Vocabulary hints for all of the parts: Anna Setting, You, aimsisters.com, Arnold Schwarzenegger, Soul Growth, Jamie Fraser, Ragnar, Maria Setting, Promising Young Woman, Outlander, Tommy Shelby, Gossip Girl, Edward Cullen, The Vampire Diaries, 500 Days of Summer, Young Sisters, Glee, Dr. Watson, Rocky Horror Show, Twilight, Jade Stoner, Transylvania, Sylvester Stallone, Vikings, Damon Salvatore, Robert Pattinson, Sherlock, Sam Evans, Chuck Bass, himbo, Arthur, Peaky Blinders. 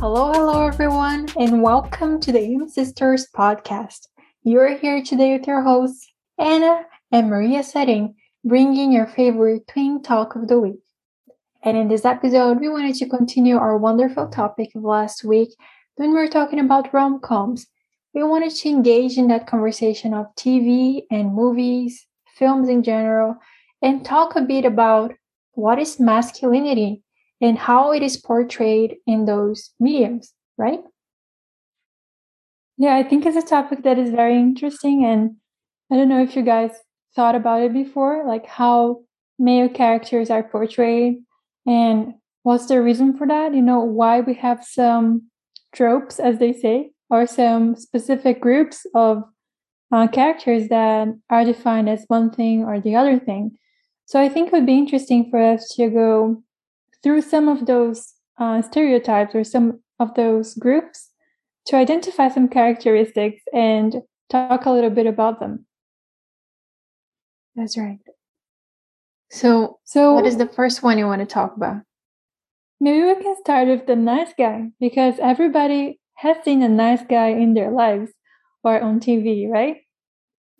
Hello everyone, and welcome to the Young Sisters podcast. You're here today with your hosts, Anna and Maria Setting, bringing your favorite twin talk of the week. And in this episode, we wanted to continue our wonderful topic of last week when we were talking about rom-coms. We wanted to engage in that conversation of TV and movies, films in general, and talk a bit about what is masculinity and how it is portrayed in those mediums, right? Yeah, I think it's a topic that is very interesting. And I don't know if you guys thought about it before, like how male characters are portrayed and what's the reason for that? You know, why we have some tropes, as they say, or some specific groups of characters that are defined as one thing or the other thing. So I think it would be interesting for us to go through some of those stereotypes or some of those groups to identify some characteristics and talk a little bit about them. That's right. So what is the first one you want to talk about? Maybe we can start with the nice guy, because everybody has seen a nice guy in their lives or on TV, right?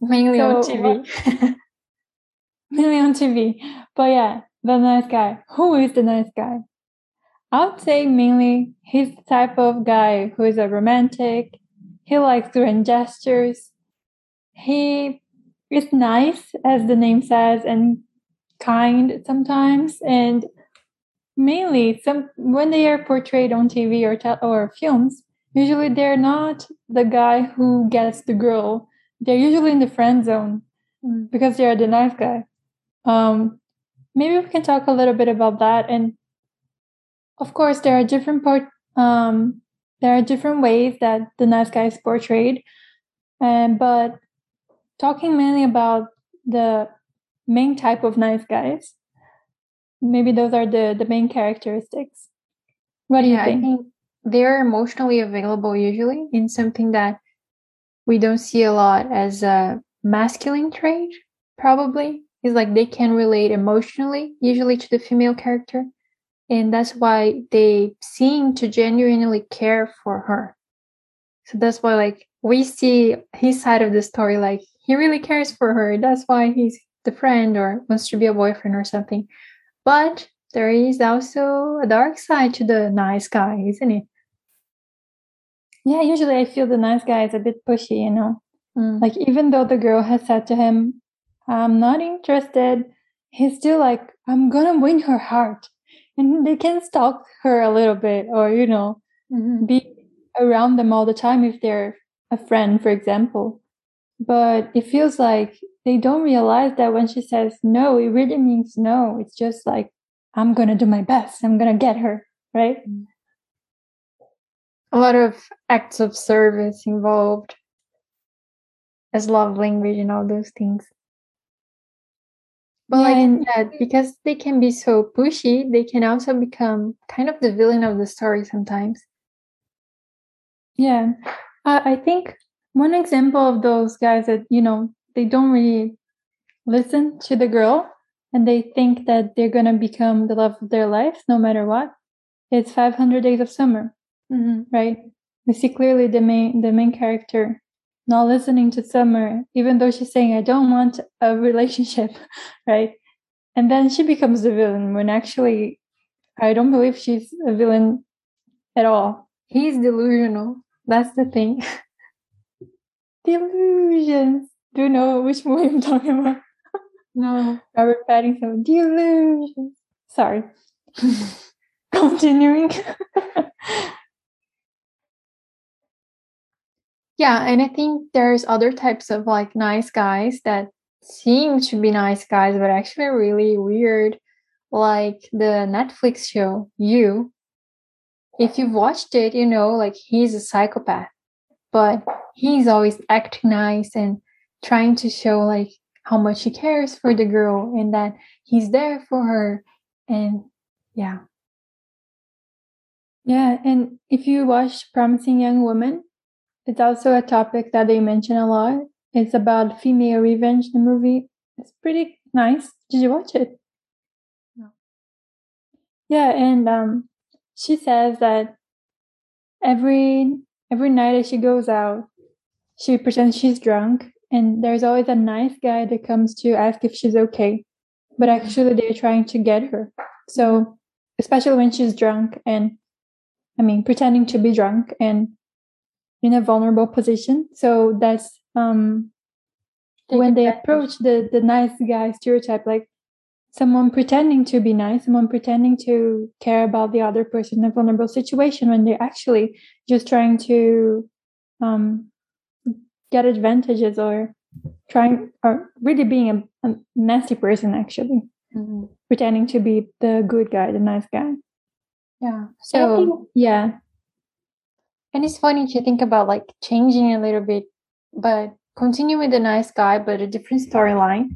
Mainly on TV. But yeah. The nice guy. Who is the nice guy? I would say mainly he's the type of guy who is a romantic. He likes grand gestures. He is nice, as the name says, and kind sometimes. And mainly, when they are portrayed on TV or films, usually they're not the guy who gets the girl. They're usually in the friend zone because they are the nice guy. Maybe we can talk a little bit about that. And of course, there are different ways that the nice guy is portrayed. But talking mainly about the main type of nice guys, maybe those are the main characteristics. What do you think? I think they're emotionally available usually in something that we don't see a lot as a masculine trait, probably. It's like they can relate emotionally, usually to the female character. And that's why they seem to genuinely care for her. So that's why, like, we see his side of the story, like, he really cares for her. That's why he's the friend or wants to be a boyfriend or something. But there is also a dark side to the nice guy, isn't it? Yeah, usually I feel the nice guy is a bit pushy, you know? Like, even though the girl has said to him, "I'm not interested," he's still like, "I'm gonna win her heart." And they can stalk her a little bit, or, you know, be around them all the time if they're a friend, for example. But it feels like they don't realize that when she says no, it really means no. It's just like, I'm gonna do my best. I'm gonna get her, right? A lot of acts of service involved as love language and all those things. But because they can be so pushy, they can also become kind of the villain of the story sometimes. Yeah. I think one example of those guys that, you know, they don't really listen to the girl and they think that they're going to become the love of their life no matter what, it's 500 Days of Summer, right? We see clearly the main character not listening to Summer, even though she's saying, "I don't want a relationship," right? And then she becomes the villain when actually, I don't believe she's a villain at all. He's delusional. That's the thing. Delusions. Do you know which movie I'm talking about? No. Robert Pattinson. Delusions. Sorry. Continuing. Yeah, and I think there's other types of, like, nice guys that seem to be nice guys, but actually really weird, like the Netflix show, You. If you've watched it, you know, like, he's a psychopath, but he's always acting nice and trying to show, like, how much he cares for the girl and that he's there for her. And yeah. Yeah, and if you watch Promising Young Woman, it's also a topic that they mention a lot. It's about female revenge, the movie. It's pretty nice. Did you watch it? No. Yeah, and she says that Every night as she goes out, she pretends she's drunk, and there's always a nice guy that comes to ask if she's okay. But actually, they're trying to get her. So, especially when she's drunk and, I mean, pretending to be drunk and in a vulnerable position. So that's when they approach the nice guy stereotype, like someone pretending to be nice, someone pretending to care about the other person in a vulnerable situation when they're actually just trying to get advantages or really being a nasty person, actually. Mm-hmm. Pretending to be the good guy, the nice guy. Yeah. So, and it's funny to think about like changing a little bit, but continue with the nice guy, but a different storyline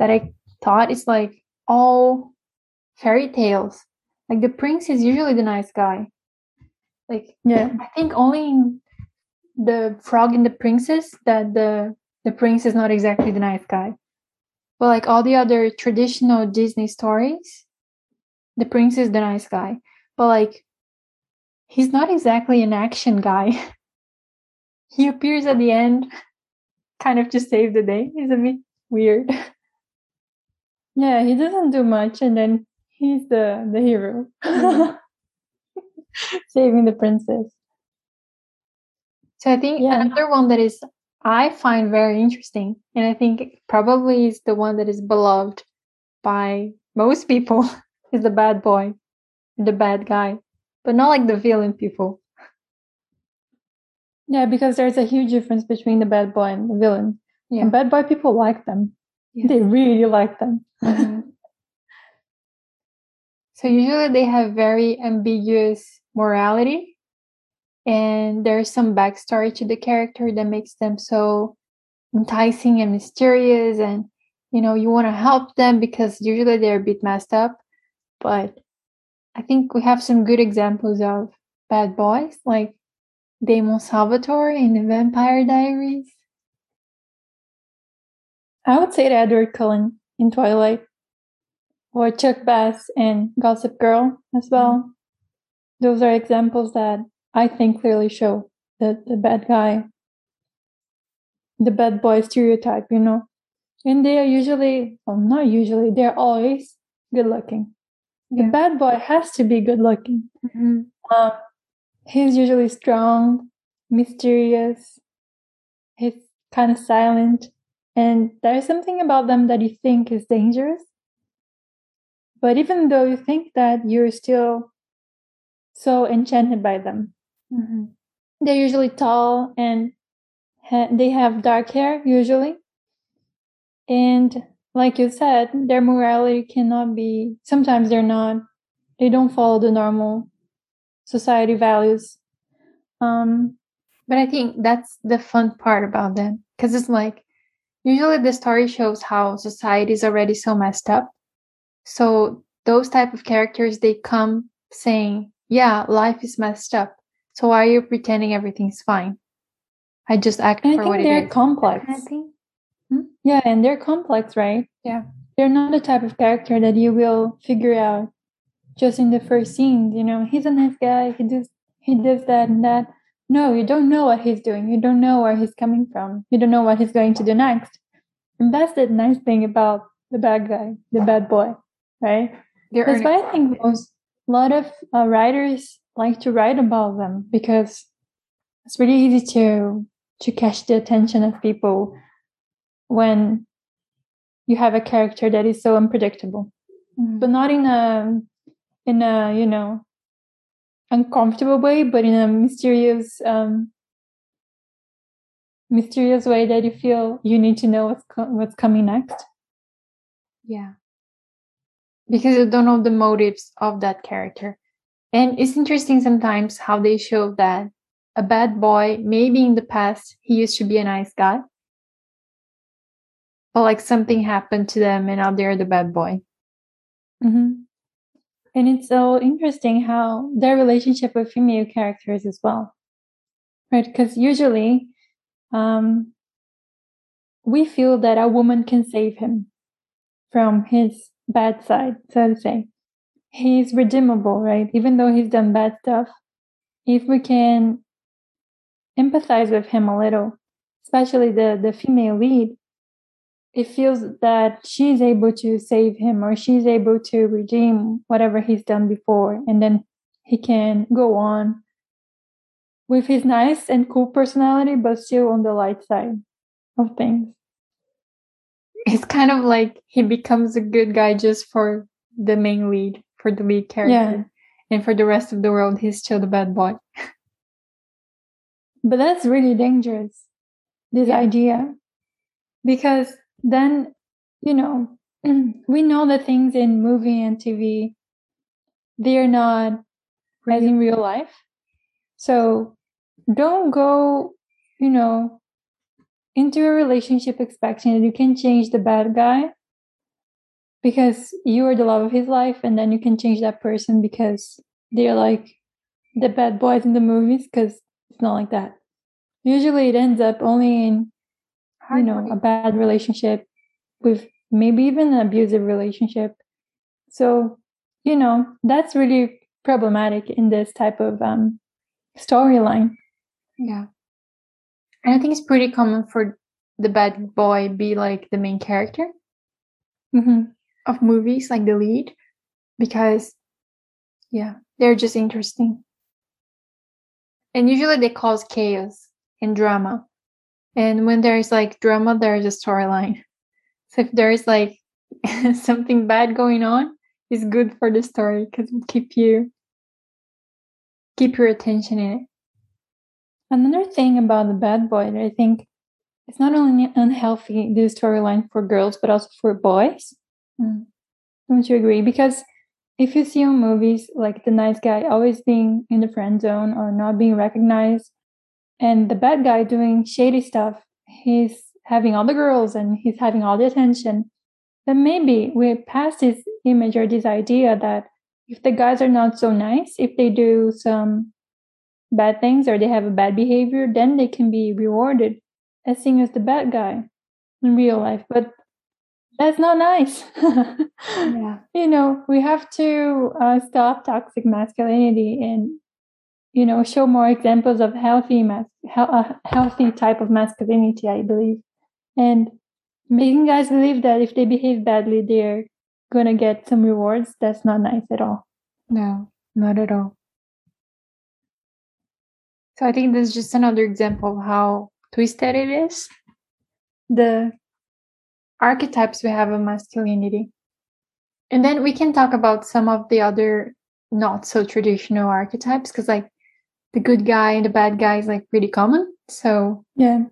that I thought is like all fairy tales. Like the prince is usually the nice guy. Like, yeah, I think only in the Frog and the Princess that the prince is not exactly the nice guy. But like all the other traditional Disney stories, the prince is the nice guy. But like, he's not exactly an action guy. He appears at the end kind of to save the day. He's a bit weird. Yeah, he doesn't do much, and then he's the hero. Saving the princess. So I think another one that is I find very interesting, and I think probably is the one that is beloved by most people, is the bad boy, the bad guy, but not like the villain people. Yeah, because there's a huge difference between the bad boy and the villain. Yeah. And bad boy people like them. Yes. They really like them. Mm-hmm. So usually they have very ambiguous morality, and there's some backstory to the character that makes them so enticing and mysterious, and you know, you want to help them because usually they're a bit messed up. But I think we have some good examples of bad boys, like Damon Salvatore in The Vampire Diaries. I would say Edward Cullen in Twilight, or Chuck Bass in Gossip Girl as well. Those are examples that I think clearly show the bad guy, the bad boy stereotype, you know. And they are they're always good looking. Yeah. The bad boy has to be good looking. Mm-hmm. He's usually strong, mysterious, he's kind of silent, and there's something about them that you think is dangerous. But even though you think that, you're still so enchanted by them. Mm-hmm. They're usually tall, and they have dark hair usually. And like you said, their morality sometimes they don't follow the normal society values. But I think that's the fun part about them, because it's like, usually the story shows how society is already so messed up. So those type of characters, they come saying, yeah, life is messed up. So why are you pretending everything's fine? I just act for what it is. I think they're complex. Yeah, and they're complex, right? Yeah. They're not the type of character that you will figure out just in the first scene. You know, he's a nice guy. He does that and that. No, you don't know what he's doing. You don't know where he's coming from. You don't know what he's going to do next. And that's the nice thing about the bad guy, the bad boy, right? That's why I think a lot of writers like to write about them, because it's really easy to catch the attention of people when you have a character that is so unpredictable. Mm-hmm. But not in a you know, uncomfortable way, but in a mysterious way that you feel you need to know what's coming next. Yeah, because you don't know the motives of that character. And it's interesting sometimes how they show that a bad boy, maybe in the past he used to be a nice guy, but like something happened to them and now they're the bad boy. Mm-hmm. And it's so interesting how their relationship with female characters as well, right? Because usually we feel that a woman can save him from his bad side, so to say. He's redeemable, right? Even though he's done bad stuff, if we can empathize with him a little, especially the female lead, it feels that she's able to save him, or she's able to redeem whatever he's done before, and then he can go on with his nice and cool personality, but still on the light side of things. It's kind of like he becomes a good guy just for the main lead, for the lead character. Yeah. And for the rest of the world, he's still the bad boy. But that's really dangerous, this idea. Because then, you know, we know that things in movie and TV, they're not as in real life. So don't go, you know, into a relationship expecting that you can change the bad guy because you are the love of his life, and then you can change that person because they're like the bad boys in the movies, because it's not like that. Usually it ends up only in, you know, a bad relationship with maybe even an abusive relationship. So, you know, that's really problematic in this type of storyline. Yeah. And I think it's pretty common for the bad boy be like the main character of movies, like the lead, because, yeah, they're just interesting. And usually they cause chaos and drama. And when there is like drama, there is a storyline. So if there is like something bad going on, it's good for the story because it keep your attention in it. Another thing about the bad boy that I think it's not only unhealthy, this storyline for girls, but also for boys. Mm. Don't you agree? Because if you see on movies, like the nice guy always being in the friend zone or not being recognized, and the bad guy doing shady stuff, he's having all the girls and he's having all the attention, then maybe we're past this image or this idea that if the guys are not so nice, if they do some bad things or they have a bad behavior, then they can be rewarded as seen as the bad guy in real life. But that's not nice. Yeah. You know, we have to stop toxic masculinity and, you know, show more examples of healthy type of masculinity, I believe. And making guys believe that if they behave badly, they're going to get some rewards, that's not nice at all. No, not at all. So I think this is just another example of how twisted it is. The archetypes we have of masculinity. And then we can talk about some of the other not so traditional archetypes, because like the good guy and the bad guy is like pretty common. So yeah.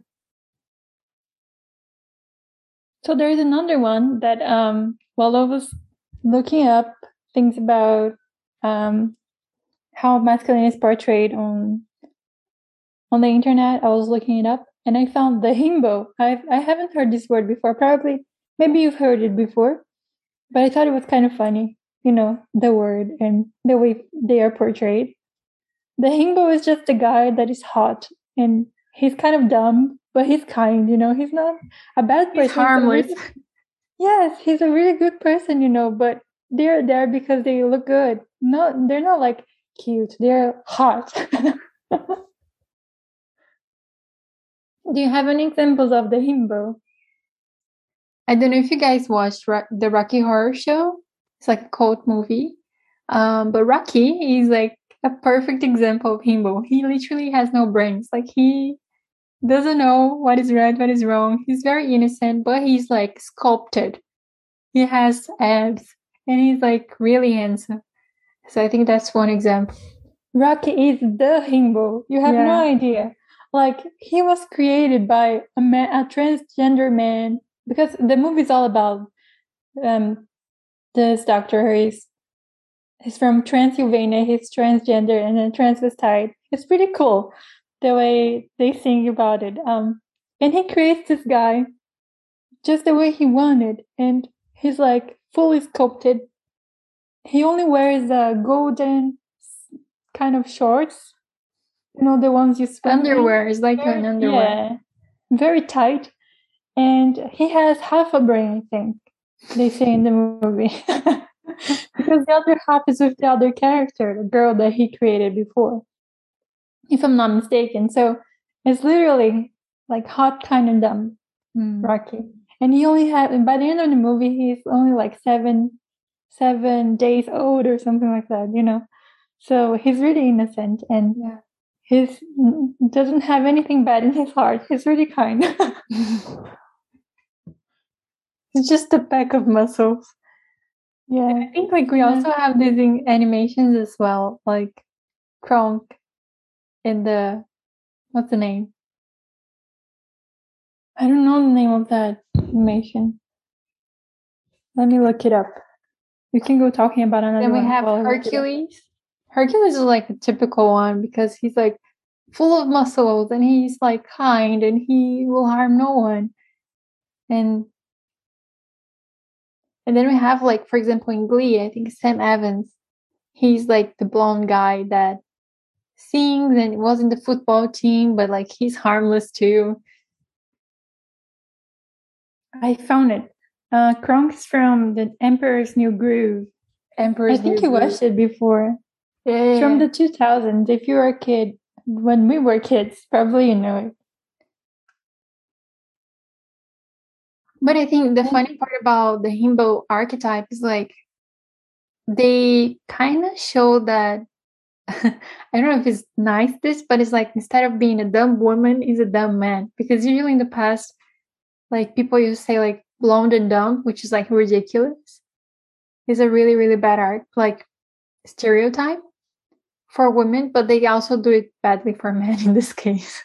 So there is another one that while I was looking up things about how masculinity is portrayed on the internet, I was looking it up and I found the himbo. I haven't heard this word before. Probably, maybe you've heard it before, but I thought it was kind of funny, you know, the word and the way they are portrayed. The himbo is just a guy that is hot and he's kind of dumb, but he's kind, you know, he's not a bad person. He's harmless. Yes, he's a really good person, you know, but they're there because they look good. No, they're not like cute. They're hot. Do you have any examples of the himbo? I don't know if you guys watched the Rocky Horror Show. It's like a cult movie. But Rocky is like a perfect example of himbo. He literally has no brains. Like he doesn't know what is right, what is wrong. He's very innocent, but he's like sculpted. He has abs and he's like really handsome. So I think that's one example. Rocky is the himbo. You have no idea. Like, he was created by a transgender man, because the movie's all about this doctor who is from Transylvania, he's transgender and a transvestite. It's pretty cool the way they sing about it. And he creates this guy just the way he wanted, and he's like fully sculpted. He only wears a golden kind of shorts. You know, the ones you spend. Underwear is like an underwear. Yeah, very tight. And he has half a brain, I think, they say in the movie. Because the other half is with the other character, the girl that he created before. if I'm not mistaken. So it's literally like hot, kind of dumb Rocky. And he only had, and by the end of the movie, he's only like seven days old or something like that, you know. So he's really innocent, and he doesn't have anything bad in his heart. He's really kind. It's just a pack of muscles. Yeah, and I think like we also have these animations as well, like Kronk in the, what's the name? I don't know the name of that animation. Let me look it up. You can go talking about another one. Then we have Hercules. Hercules is like a typical one because he's like full of muscles and he's like kind and he will harm no one. And then we have like, for example, in Glee, I think Sam Evans, he's like the blonde guy that sings and was in the football team, but like he's harmless too. I found it. Kronk's from the Emperor's New Groove. Emperor's I think New you watched Groove. It before. Yeah, it's from the 2000s. If you were a kid, when we were kids, probably you know it. But I think the funny part about the himbo archetype is like they kind of show that I don't know if it's nice this, but it's like instead of being a dumb woman, he's a dumb man. Because usually in the past, like people used to say like blonde and dumb, which is like ridiculous. It's a really, really bad stereotype for women, but they also do it badly for men in this case.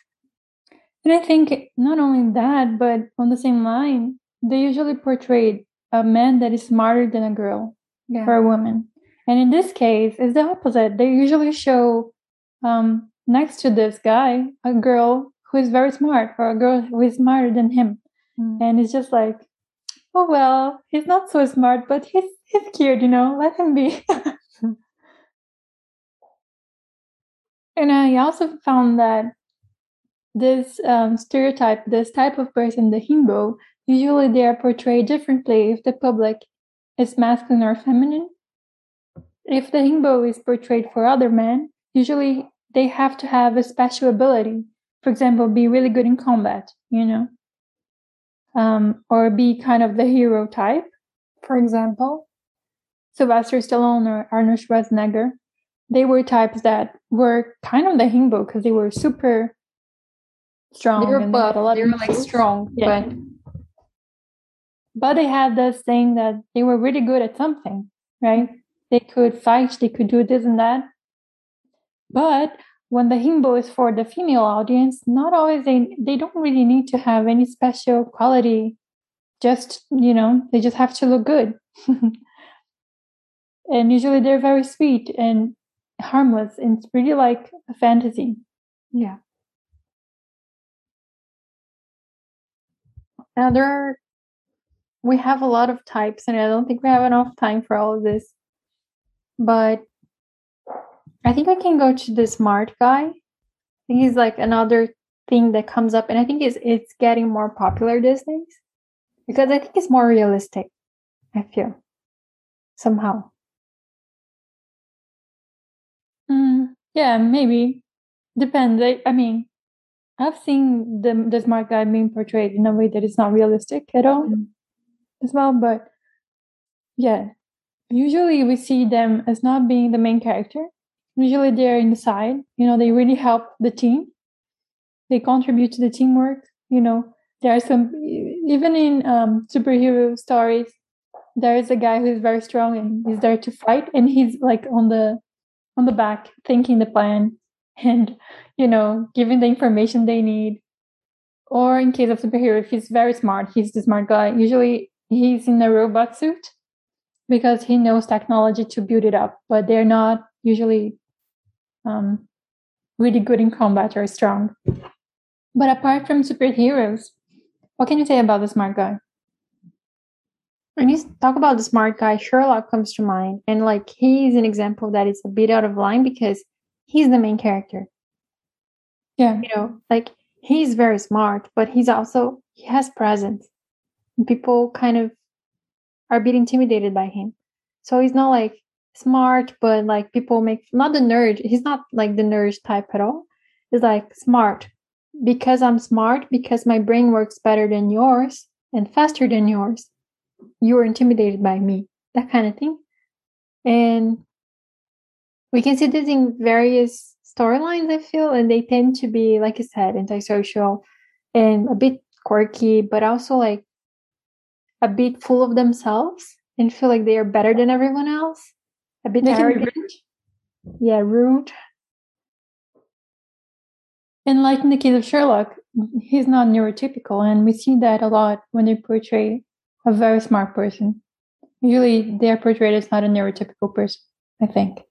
And I think not only that, but on the same line, they usually portray a man that is smarter than a girl for a woman. And in this case, it's the opposite. They usually show next to this guy, a girl who is very smart or a girl who is smarter than him. And it's just like, oh, well, he's not so smart, but he's cute, you know, let him be. And I also found that this stereotype, this type of person, the himbo, usually they are portrayed differently if the public is masculine or feminine. If the himbo is portrayed for other men, usually they have to have a special ability. For example, be really good in combat, you know, or be kind of the hero type. For example, Sylvester Stallone or Arnold Schwarzenegger, they were types that were kind of the himbo because they were super strong. They were buff. They were like strong, but they had this thing that they were really good at something, right? They could fight, they could do this and that. But when the himbo is for the female audience, not always they don't really need to have any special quality. Just, you know, they just have to look good. And usually they're very sweet and harmless. And it's really like a fantasy. Yeah. Now we have a lot of types, and I don't think we have enough time for all of this. But I think I can go to the smart guy. I think he's like another thing that comes up, and I think it's getting more popular these days because I think it's more realistic. I feel somehow. Yeah, maybe depends. I mean, I've seen the smart guy being portrayed in a way that is not realistic at all as well. But yeah, usually we see them as not being the main character. Usually they're in the side, you know, they really help the team. They contribute to the teamwork. You know, there are some, even in superhero stories, there is a guy who's very strong and he's there to fight. And he's like on the back thinking the plan and, you know, giving the information they need. Or in case of superhero, if he's very smart, he's the smart guy. Usually he's in a robot suit because he knows technology to build it up, but they're not usually really good in combat or strong. But apart from superheroes, what can you say about the smart guy? When you talk about the smart guy, Sherlock comes to mind. And like he's an example that is a bit out of line because he's the main character. Yeah. You know, like he's very smart, but he has presence. And people kind of are a bit intimidated by him. So he's not like smart, but like people make not the nerd. He's not like the nerd type at all. is like smart. Because I'm smart, because my brain works better than yours and faster than yours, you're intimidated by me, that kind of thing. And we can see this in various storylines, I feel, and they tend to be, like I said, antisocial and a bit quirky, but also like a bit full of themselves and feel like they are better than everyone else. A bit arrogant. Yeah, rude. And like in the case of Sherlock, he's not neurotypical, and we see that a lot when they portray a very smart person. Usually they're portrayed as not a neurotypical person, I think.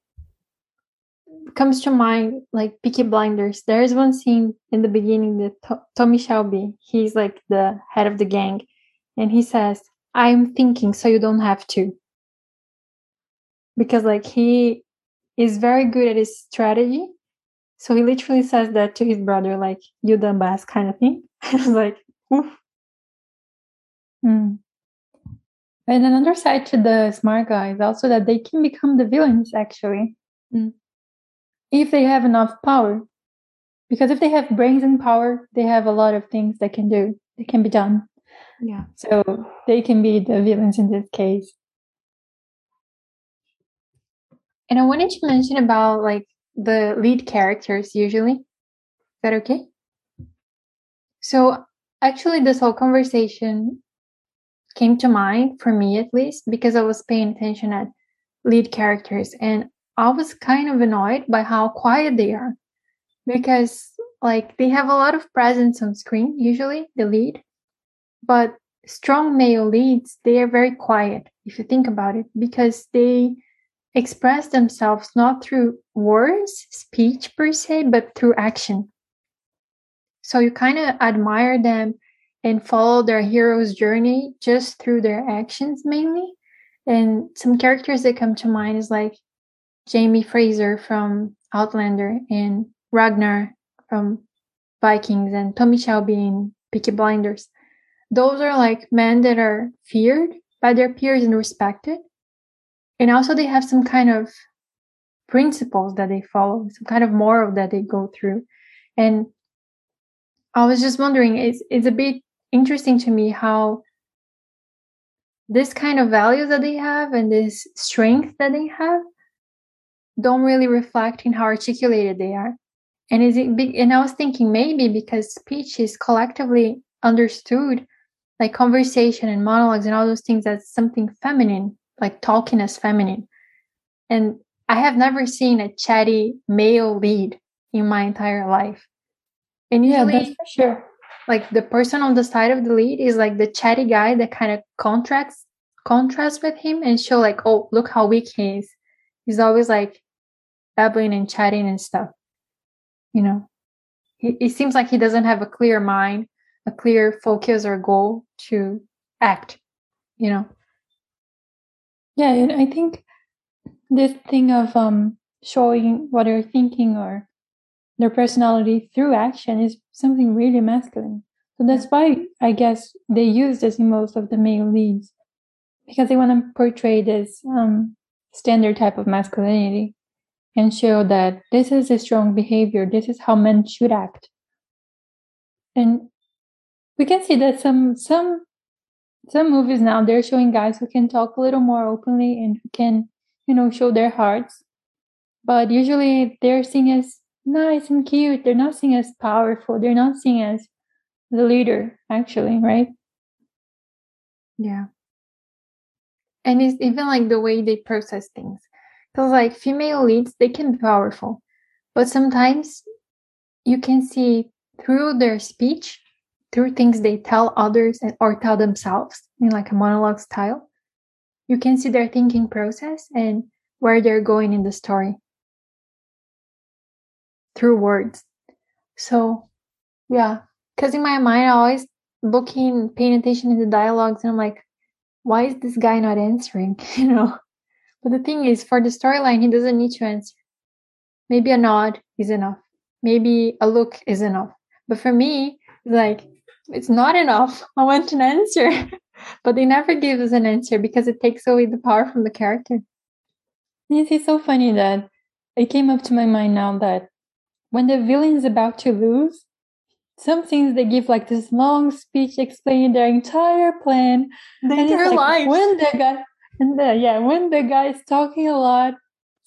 Comes to mind, like Peaky Blinders. There is one scene in the beginning that Tommy Shelby, he's like the head of the gang, and he says, "I'm thinking, so you don't have to." Because like he is very good at his strategy. So he literally says that to his brother, like, "You dumbass," kind of thing. I was like, oof. Mm. And another side to the smart guys also that they can become the villains, actually. Mm. If they have enough power. Because if they have brains and power, they have a lot of things they can do. They can be done. Yeah. So they can be the villains in this case. And I wanted to mention about, like, the lead characters usually. Is that okay? So actually this whole conversation came to mind, for me at least, because I was paying attention at lead characters. And I was kind of annoyed by how quiet they are. Because like they have a lot of presence on screen, usually, the lead. But strong male leads, they are very quiet, if you think about it, because they express themselves not through words, speech per se, but through action. So you kind of admire them and follow their hero's journey just through their actions mainly. And some characters that come to mind is like Jamie Fraser from Outlander and Ragnar from Vikings and Tommy Shelby in Peaky Blinders. Those are like men that are feared by their peers and respected. And also they have some kind of principles that they follow, some kind of moral that they go through. And I was just wondering, it's a bit interesting to me how this kind of values that they have and this strength that they have don't really reflect in how articulated they are. And I was thinking maybe because speech is collectively understood, like conversation and monologues and all those things, as something feminine. Like talking as feminine. And I have never seen a chatty male lead in my entire life. And usually, yeah, that's for sure. Like the person on the side of the lead is like the chatty guy that kind of contrasts with him and show like, oh, look how weak he is. He's always like babbling and chatting and stuff. You know, it seems like he doesn't have a clear mind, a clear focus or goal to act, you know. Yeah, and I think this thing of showing what they're thinking or their personality through action is something really masculine. So that's why, I guess, they use this in most of the male leads, because they want to portray this standard type of masculinity and show that this is a strong behavior, this is how men should act. And we can see that some movies now, they're showing guys who can talk a little more openly and who can, you know, show their hearts. But usually they're seen as nice and cute. They're not seen as powerful. They're not seen as the leader, actually, right? Yeah. And it's even like the way they process things. Because like female leads, they can be powerful. But sometimes you can see through their speech, through things they tell others or tell themselves in like a monologue style, you can see their thinking process and where they're going in the story through words. So, yeah, because in my mind, I always looking, paying attention to the dialogues, and I'm like, why is this guy not answering? You know, but the thing is, for the storyline, he doesn't need to answer. Maybe a nod is enough. Maybe a look is enough. But for me, like, it's not enough. I want an answer. But they never give us an answer because it takes away the power from the character. Yes, it's so funny that it came up to my mind now that when the villain is about to lose, sometimes they give like this long speech explaining their entire plan. Their entire life. When the guy is talking a lot,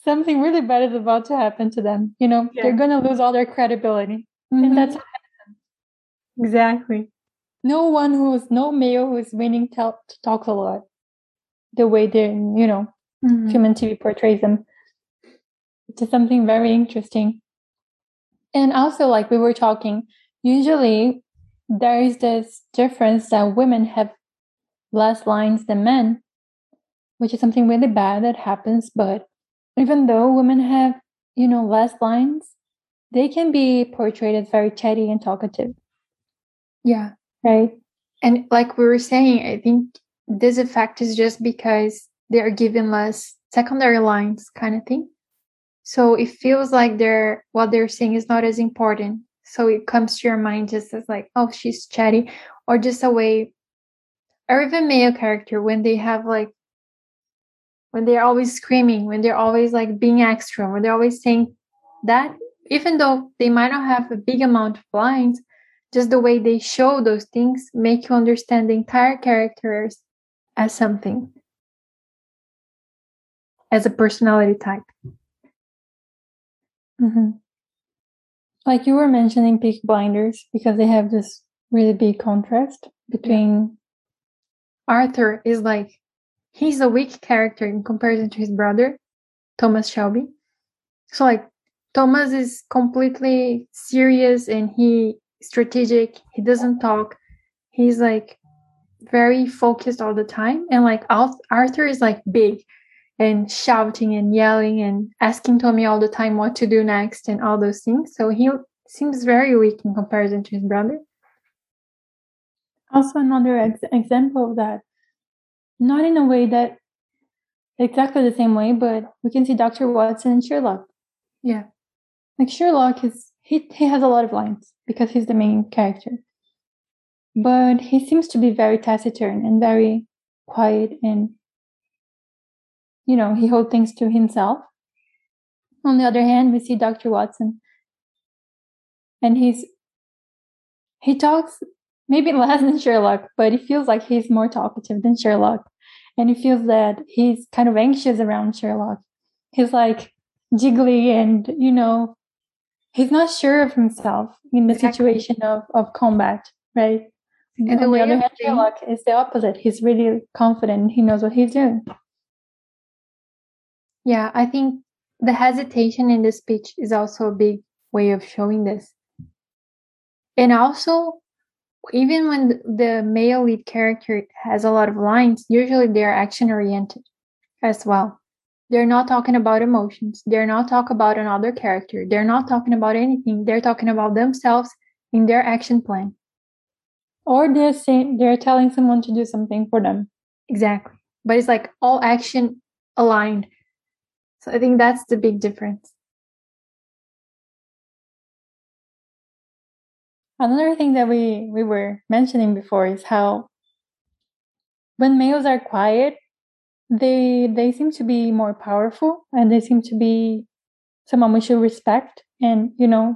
something really bad is about to happen to them. You know, they're going to lose all their credibility. Mm-hmm. And that's what happens. Exactly. No male who is winning talks a lot. The way they, film and TV portrays them. It's something very interesting. And also, like we were talking, usually there is this difference that women have less lines than men, which is something really bad that happens. But even though women have, less lines, they can be portrayed as very chatty and talkative. Yeah. Right. And like we were saying, I think this effect is just because they are given less secondary lines kind of thing. So it feels like what they're saying is not as important. So it comes to your mind just as like, oh, she's chatty, or just a way, or even male character when they're always screaming, when they're always like being extra, when they're always saying that, even though they might not have a big amount of lines, just the way they show those things make you understand the entire characters as something, as a personality type. Mm-hmm. Like you were mentioning Peaky Blinders, because they have this really big contrast between... Arthur is like, he's a weak character in comparison to his brother, Thomas Shelby. So like, Thomas is completely serious and he's strategic. He doesn't talk. He's like very focused all the time. And like Arthur is like big and shouting and yelling and asking Tommy all the time what to do next and all those things. So he seems very weak in comparison to his brother. Also another example of that, not in a way that exactly the same way, but we can see Dr. Watson and Sherlock. Yeah. Like Sherlock he has a lot of lines because he's the main character. But he seems to be very taciturn and very quiet, and he holds things to himself. On the other hand, we see Dr. Watson. And he talks maybe less than Sherlock, but it feels like he's more talkative than Sherlock. And it feels that he's kind of anxious around Sherlock. He's like jiggly and, he's not sure of himself in the situation of combat, right? And on the other hand, Sherlock is the opposite. He's really confident. He knows what he's doing. Yeah, I think the hesitation in the speech is also a big way of showing this. And also, even when the male lead character has a lot of lines, usually they're action-oriented as well. They're not talking about emotions. They're not talking about another character. They're not talking about anything. They're talking about themselves in their action plan. Or they're telling someone to do something for them. Exactly. But it's like all action aligned. So I think that's the big difference. Another thing that we were mentioning before is how when males are quiet, they seem to be more powerful, and they seem to be someone we should respect. And,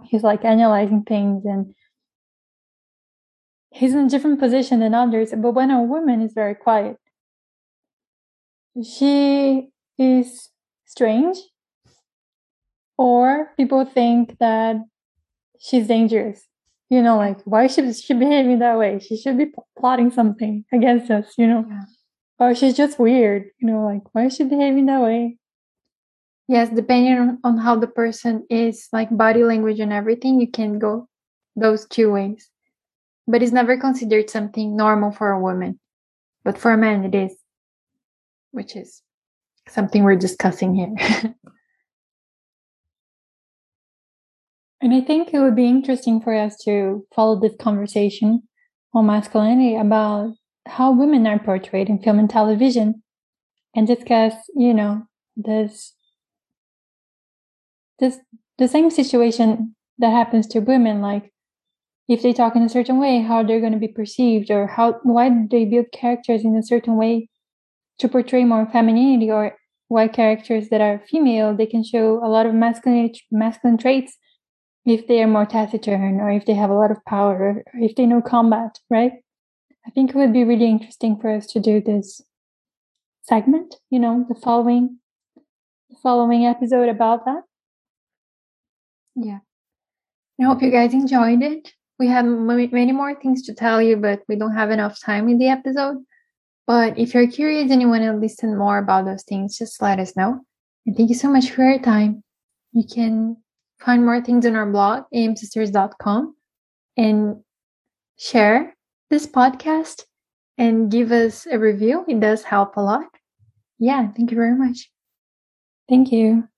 he's like analyzing things and he's in a different position than others. But when a woman is very quiet, she is... strange, or people think that she's dangerous. Like, why should she behave in that way? She should be plotting something against us, Or she's just weird, like, why is she behaving that way? Yes, depending on how the person is, like body language and everything, you can go those two ways. But it's never considered something normal for a woman. But for a man, it is, which is something we're discussing here. And I think it would be interesting for us to follow this conversation on masculinity about how women are portrayed in film and television, and discuss, this the same situation that happens to women, like if they talk in a certain way, how they're going to be perceived, or why they build characters in a certain way to portray more femininity, or why characters that are female, they can show a lot of masculine traits if they are more taciturn, or if they have a lot of power, or if they know combat, right? I think it would be really interesting for us to do this segment, you know, the following episode about that. Yeah. I hope you guys enjoyed it. We have many more things to tell you, but we don't have enough time in the episode. But if you're curious and you want to listen more about those things, just let us know. And thank you so much for your time. You can find more things on our blog, aimsisters.com, and share this podcast and give us a review. It does help a lot. Yeah, thank you very much. Thank you.